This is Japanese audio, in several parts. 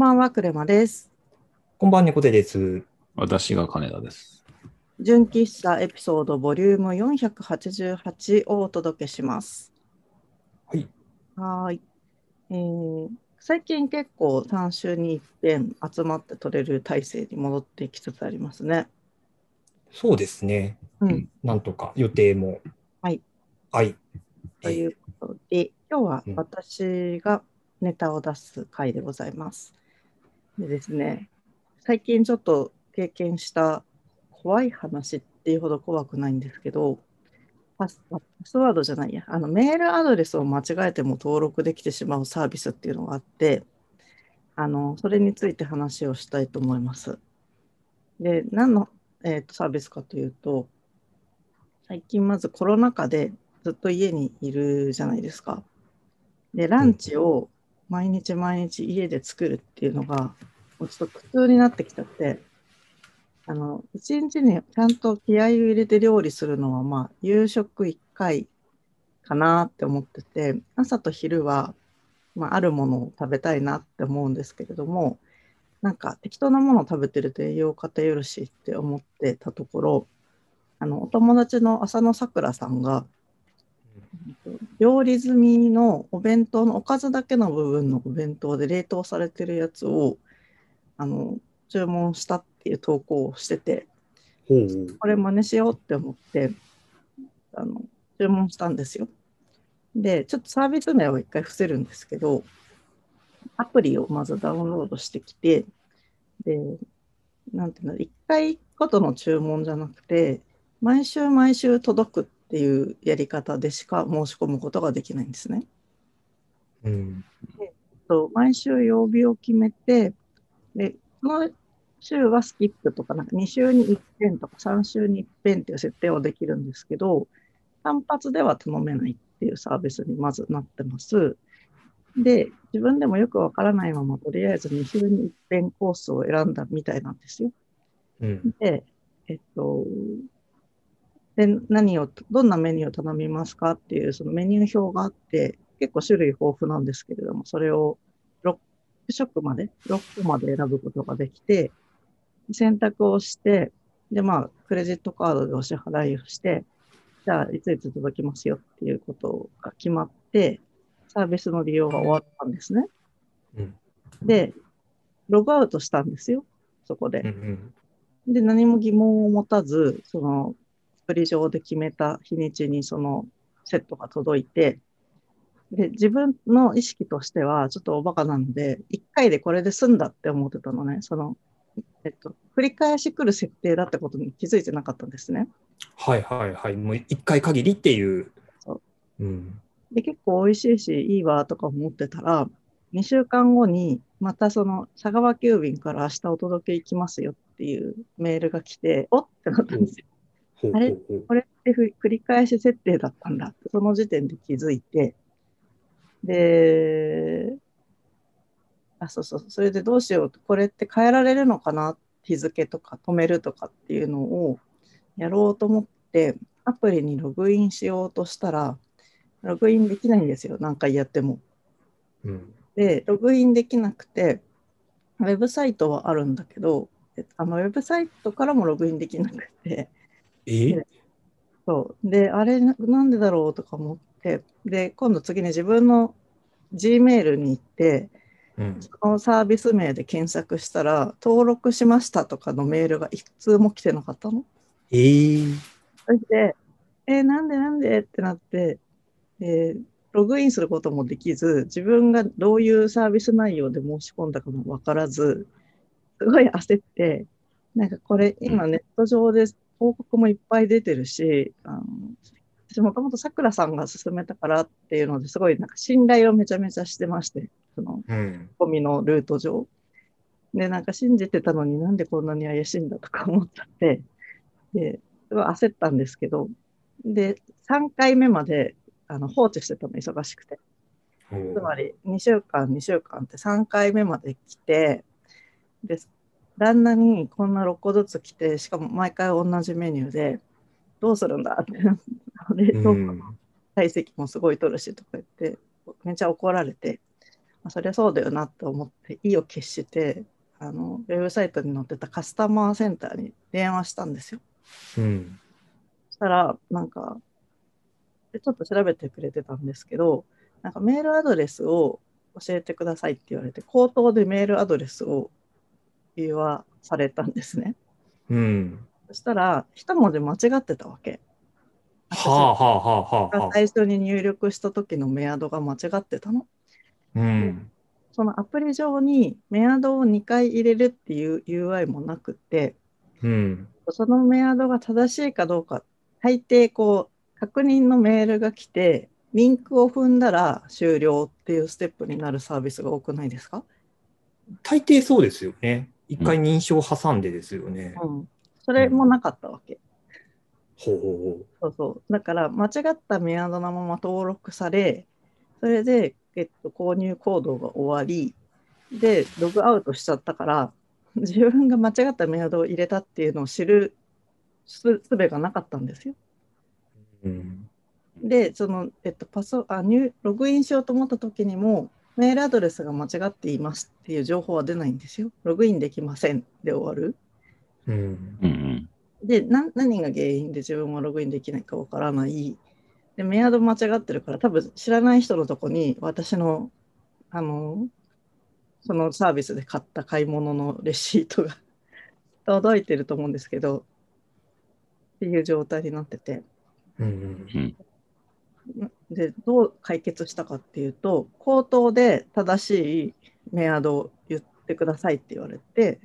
ばんは、クレマです。こんばんは、猫手です。私が金田です。純喫茶エピソードボリューム488をお届けします。はい。はい。最近結構3週に一遍集まって取れる体制に戻ってきつつありますね。そうですね。うん、なんとか予定も。はい。はい。ということで、今日は私がネタを出す回でございます。でですね、最近ちょっと経験した怖い話っていうほど怖くないんですけど、パスワードじゃないや、メールアドレスを間違えても登録できてしまうサービスっていうのがあって、それについて話をしたいと思います。で、何の、サービスかというと、最近まずコロナ禍でずっと家にいるじゃないですか。で、ランチを毎日家で作るっていうのが、もうちょっと苦痛になってきちゃって、一日にちゃんと気合を入れて料理するのは、まあ、夕食1回かなって思ってて、朝と昼は、まあ、あるものを食べたいなって思うんですけれども、なんか適当なものを食べてると栄養偏るしって思ってたところ、お友達の浅野さくらさんが、料理済みのお弁当のおかずだけの部分のお弁当で冷凍されてるやつを、注文したっていう投稿をしてて、これ真似しようって思って注文したんですよ。で、ちょっとサービス名は一回伏せるんですけど、アプリをまずダウンロードしてきて、で、なんていうの、1回ごとの注文じゃなくて、毎週届くっていうやり方でしか申し込むことができないんですね。で、毎週曜日を決めて、で、その週はスキップとか、なんか2週に1遍とか3週に1遍っていう設定をできるんですけど、単発では頼めないっていうサービスにまずなってます。で、自分でもよくわからないまま、とりあえず2週に1遍コースを選んだみたいなんですよ。で、で、どんなメニューを頼みますかっていう、そのメニュー表があって、結構種類豊富なんですけれども、それを6個まで選ぶことができて、選択をして、で、まあ、クレジットカードでお支払いをして、じゃあ、いついつ届きますよっていうことが決まって、サービスの利用が終わったんですね。で、ログアウトしたんですよ、そこで。で、何も疑問を持たず、その、アプリ上で決めた日にちにそのセットが届いて、で、自分の意識としてはちょっとおバカなので、1回でこれで済んだって思ってたのね。その、繰り返し来る設定だってことに気づいてなかったんですね。はい。もう1回限りっていう。そう。で、結構美味しいし、いいわとか思ってたら、2週間後にまたその佐川急便から明日お届け行きますよっていうメールが来て、おってなったんですよ。あれ、これって繰り返し設定だったんだって、その時点で気づいて、で、それでどうしよう、これって変えられるのかな、日付とか止めるとかっていうのをやろうと思って、アプリにログインしようとしたら、ログインできないんですよ、何回やっても。で、ログインできなくて、ウェブサイトはあるんだけど、ウェブサイトからもログインできなくて、そうで、あれなんでだろうとか思って、で、今度次に自分の Gmail に行って、そのサービス名で検索したら、登録しましたとかのメールが一通も来てなかったの。そして、なんでってなって、ログインすることもできず、自分がどういうサービス内容で申し込んだかも分からず、すごい焦って、なんかこれ今ネット上で、報告もいっぱい出てるし、私もともとさくらさんが勧めたからっていうのですごいなんか信頼をめちゃめちゃしてまして、そのゴミのルート上。で、なんか信じてたのになんでこんなに怪しいんだとか思っちゃって、ですごい焦ったんですけど、で、3回目まで放置してたの、忙しくて。つまり2週間って3回目まで来て、で、旦那にこんな6個ずつ来て、しかも毎回同じメニューで、どうするんだって、冷凍庫の体積もすごい取るしとか言って、めっちゃ怒られて、そりゃそうだよなって思って意を決してウェブサイトに載ってたカスタマーセンターに電話したんですよ。うん、そしたらなんかちょっと調べてくれてたんですけど、なんかメールアドレスを教えてくださいって言われて口頭でメールアドレスを言わされたんですね。うん、そしたら一文字間違ってたわけ。最初に入力した時のメアドが間違ってたの。うん、そのアプリ上にメアドを2回入れるっていう UI もなくて、うん、そのメアドが正しいかどうか大抵こう確認のメールが来てリンクを踏んだら終了っていうステップになるサービスが多くないですか？大抵そうですよね。一回認証挟んでですよね。うん、それもなかったわけ。そうそう。だから間違ったメアドのまま登録され、それで、購入行動が終わり、で、ログアウトしちゃったから、自分が間違ったメアドを入れたっていうのを知る術がなかったんですよ。うん、で、その、ログインしようと思った時にも、メールアドレスが間違っていますっていう情報は出ないんですよ。ログインできませんで終わる。うんうんで何が原因で自分はログインできないかわからないでメアド間違ってるから多分知らない人のとこに私のそのサービスで買った買い物のレシートが届いてると思うんですけどっていう状態になってて、うんうん、でどう解決したかっていうと口頭で正しいメアドを言ってくださいって言われて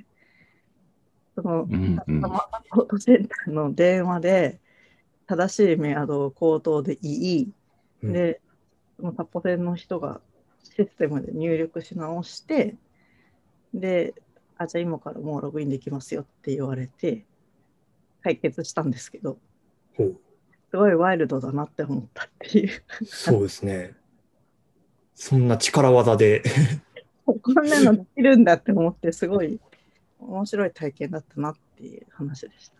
そのカスタマーサポートセンターの電話で正しいメアドを口頭で言い、うん、でそのサポセンの人がシステムで入力し直してでじゃあ今からもうログインできますよって言われて解決したんですけど、うん、すごいワイルドだなって思ったっていう。そうですね。そんな力技でこんなのできるんだって思ってすごい面白い体験だったなっていう話でした。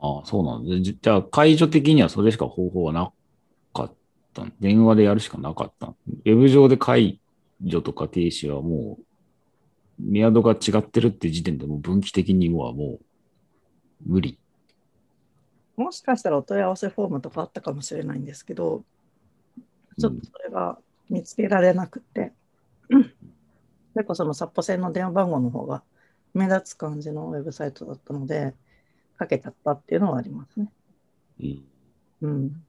ああ、そうなんです。じゃあ解除的にはそれしか方法はなかった。電話でやるしかなかった。ウェブ上で解除とか停止はもうメアドが違ってるって時点でもう分岐的にはもう無理。もしかしたらお問い合わせフォームとかあったかもしれないんですけど、ちょっとそれが見つけられなくて。うん結構そのサポセンの電話番号の方が目立つ感じのウェブサイトだったのでかけちゃったっていうのはありますね。うん。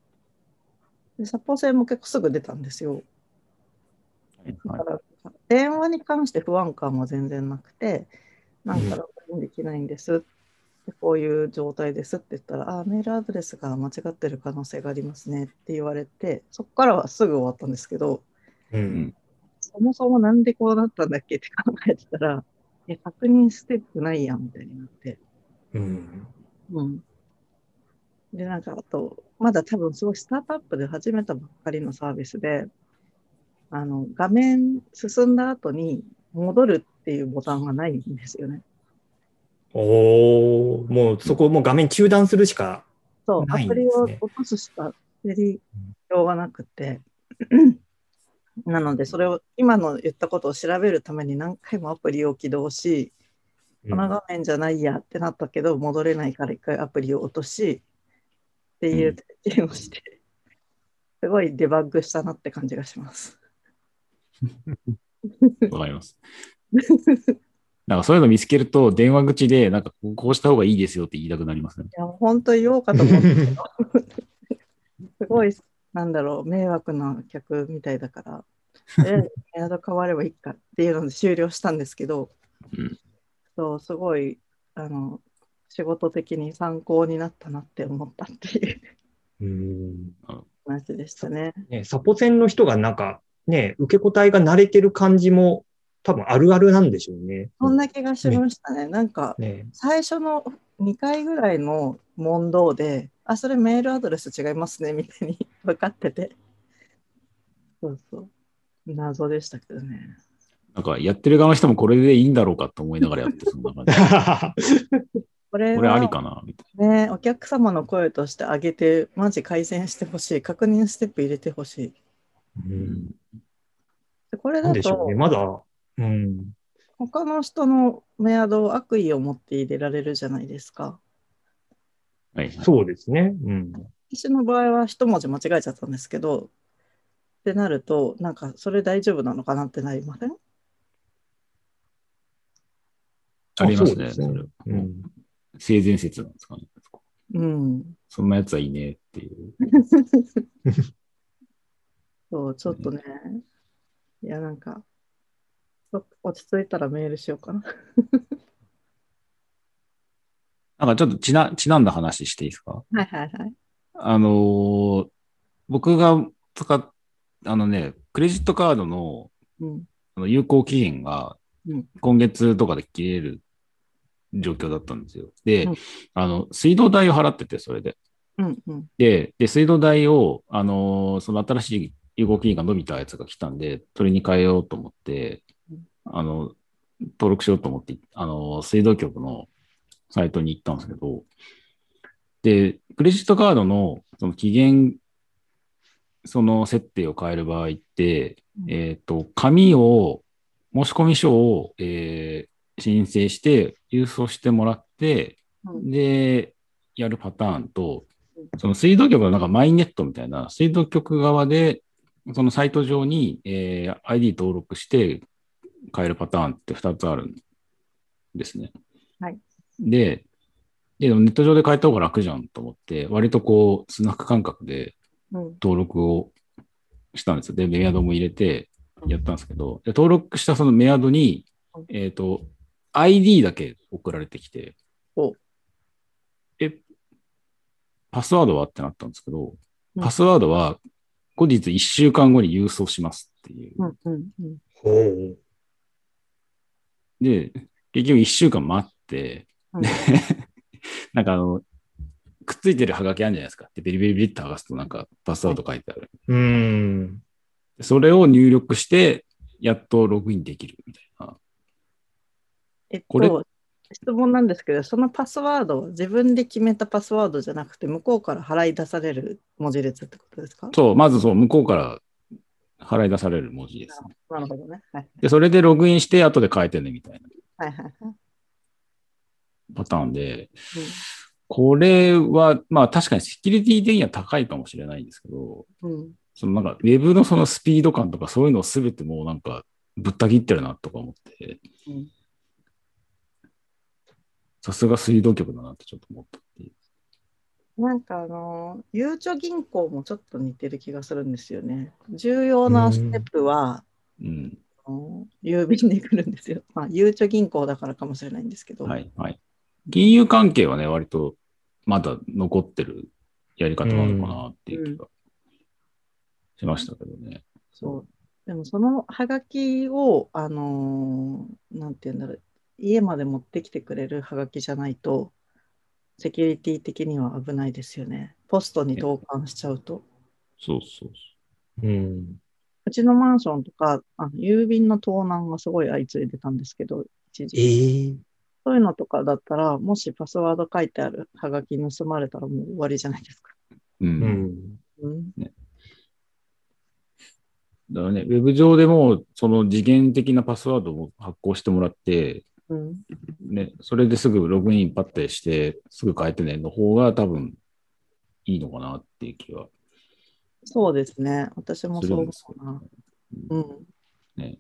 でサポセンも結構すぐ出たんですよ。だから電話に関して不安感は全然なくてなんかログインできないんです、うん、こういう状態ですって言ったらメールアドレスが間違ってる可能性がありますねって言われてそこからはすぐ終わったんですけど、うんそもそもなんでこうなったんだっけって考えてたら、確認ステップないやんみたいになって。うん。うん。で、なんかあと、まだ多分すごいスタートアップで始めたばっかりのサービスで、画面進んだ後に戻るっていうボタンがないんですよね。おー、もうそこもう画面中断するしかないんですね。そう、アプリを落とすしかやりようがなくて。なのでそれを今の言ったことを調べるために何回もアプリを起動しこの画面じゃないやってなったけど戻れないから一回アプリを落としっていう体験をしてすごいデバッグしたなって感じがします。わかります。なんかそういうの見つけると電話口でなんかこうした方がいいですよって言いたくなりますね。いや本当に言おうかと思ってすごいなんだろう迷惑な客みたいだからメアド変わればいいかっていうので終了したんですけど、うん、そうすごい仕事的に参考になったなって思ったっていう話でしたね。サポセンの人がなんかね受け答えが慣れてる感じも多分あるあるなんでしょうね。そんな気がしましたね。なんか最初の2回ぐらいの問答でそれメールアドレス違いますねみたいに分かっててそうそう謎でしたけどね。なんかやってる側の人もこれでいいんだろうかと思いながらやってそんな感じこれありかなみたいな、ね、お客様の声として上げてマジ改善してほしい確認ステップ入れてほしい、うん、これだと、ね、まだ、うん、他の人のメアドを悪意を持って入れられるじゃないですか。はい、そうですね、うん。私の場合は一文字間違えちゃったんですけど、ってなると、なんかそれ大丈夫なのかなってなりません？ありますね。それうん、性善説なんですかね。うん、そんなやつはいいねっていう。そう、ちょっとね。いや、なんか、落ち着いたらメールしようかな。なんかちょっとちなんだ話していいですか？はいはいはい。僕が使っ、クレジットカード の有効期限が今月とかで切れる状況だったんですよ。で、うん、水道代を払ってて、それで。うんうん、で、水道代を、その新しい有効期限が伸びたやつが来たんで、それに変えようと思って、登録しようと思って、水道局のサイトに行ったんですけど、で、クレジットカードのその期限、その設定を変える場合って、紙を、申込書を、申請して、郵送してもらって、で、やるパターンと、その水道局のなんかマイネットみたいな、水道局側で、そのサイト上に、ID 登録して変えるパターンって2つあるんですね。はい。で、ネット上で変えた方が楽じゃんと思って、割とこう、スナック感覚で登録をしたんですよ。で、メアドも入れてやったんですけど、で登録したそのメアドに、ID だけ送られてきて、パスワードはってなったんですけど、パスワードは後日1週間後に郵送しますっていう。で、結局1週間待って、なんかくっついてるハガキあるんじゃないですか。で、ビリビリビリって剥がすとなんかパスワード書いてある。それを入力して、やっとログインできるみたいな。これ質問なんですけど、そのパスワードは自分で決めたパスワードじゃなくて、向こうから払い出される文字列ってことですか？そう、まずそう、向こうから払い出される文字です、ね。なるほどね、はいで。それでログインして、後で変えてねみたいな。はいはいはい。パターンで、うん、これは、まあ確かにセキュリティ的には高いかもしれないんですけど、うん、そのなんかウェブのそのスピード感とかそういうのを全てもうなんかぶった切ってるなとか思って。うんさすが水道局だなってちょっと思ったっていう。なんかゆうちょ銀行もちょっと似てる気がするんですよね。重要なステップは、うん郵便で来るんですよ。まあゆうちょ銀行だからかもしれないんですけど。はいはい。金融関係はね割とまだ残ってるやり方なのかなっていう気がしましたけどね。うんうん、そう。でもそのハガキをなんていうんだろう。家まで持ってきてくれるハガキじゃないとセキュリティ的には危ないですよね。ポストに投函しちゃうと。そうそうそう。うちのマンションとか郵便の盗難がすごい相次いでたんですけど、一時、そういうのとかだったら、もしパスワード書いてあるハガキ盗まれたらもう終わりじゃないですか。だからね、ウェブ上でもその次元的なパスワードを発行してもらって。うんね、それですぐログインパッてしてすぐ変えてねの方が多分いいのかなっていう気は。そうですね。私もそうですな。うんね、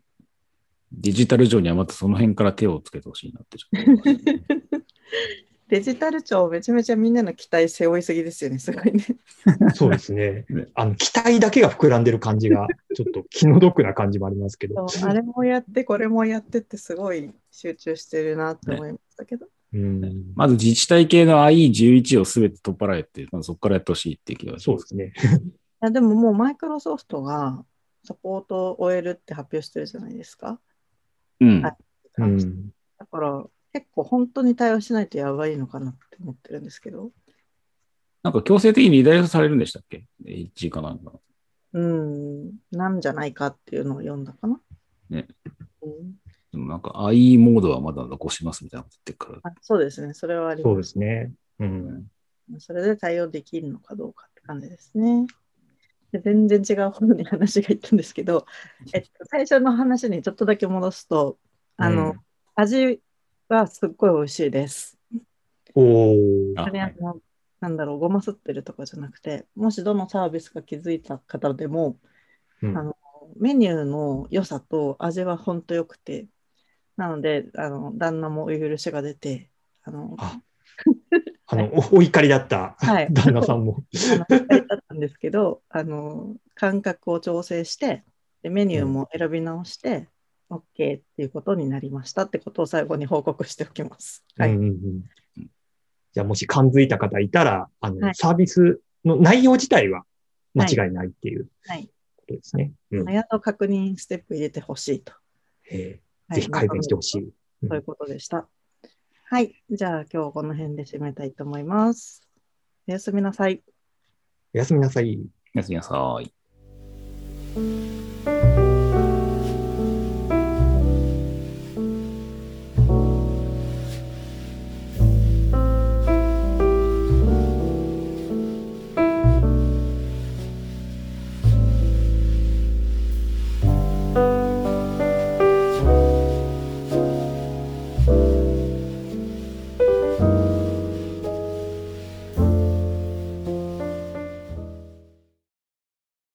デジタル庁にはまたその辺から手をつけてほしいなってちょっと、ね、デジタル庁めちゃめちゃみんなの期待背負いすぎですよね。すごいね。そうですね。期待だけが膨らんでる感じがちょっと気の毒な感じもありますけど。あれもやってこれもやってってすごい集中してるなって思いましたけど、ねうん、まず自治体系の IE11 をすべて取っ払えて、まあ、そこからやってほしいっていう気がします。そうですね。いやでももうマイクロソフトがサポートを終えるって発表してるじゃないですか。うん。うん、だから結構本当に対応しないとやばいのかなって思ってるんですけど。なんか強制的にリダイレクトされるんでしたっけ？ 1 かなんか。なんじゃないかっていうのを読んだかな。ね。うんでもなんか IE モードはまだ残しますみたいなこと言ってるから。そうですね。それはあります。そうですね。うん。それで対応できるのかどうかって感じですね。全然違う方に話がいったんですけど、最初の話にちょっとだけ戻すと、味はすっごい美味しいです。おー。それなんだろう、ごますってるとかじゃなくて、もしどのサービスか気づいた方でも、メニューの良さと味は本当良くて、なので旦那もお許しが出て、お怒りだった、はい、旦那さんもお怒りだったんですけど、感覚を調整して、でメニューも選び直して、OK っていうことになりましたってことを最後に報告しておきます。はい。じゃあもし感づいた方いたら、はい、サービスの内容自体は間違いないっていうことですね。早の確認ステップ入れてほしいと。ぜひ改善してほしい。ということでした。はい。じゃあ今日この辺で締めたいと思います。おやすみなさい。おやすみなさい。おやすみなさい。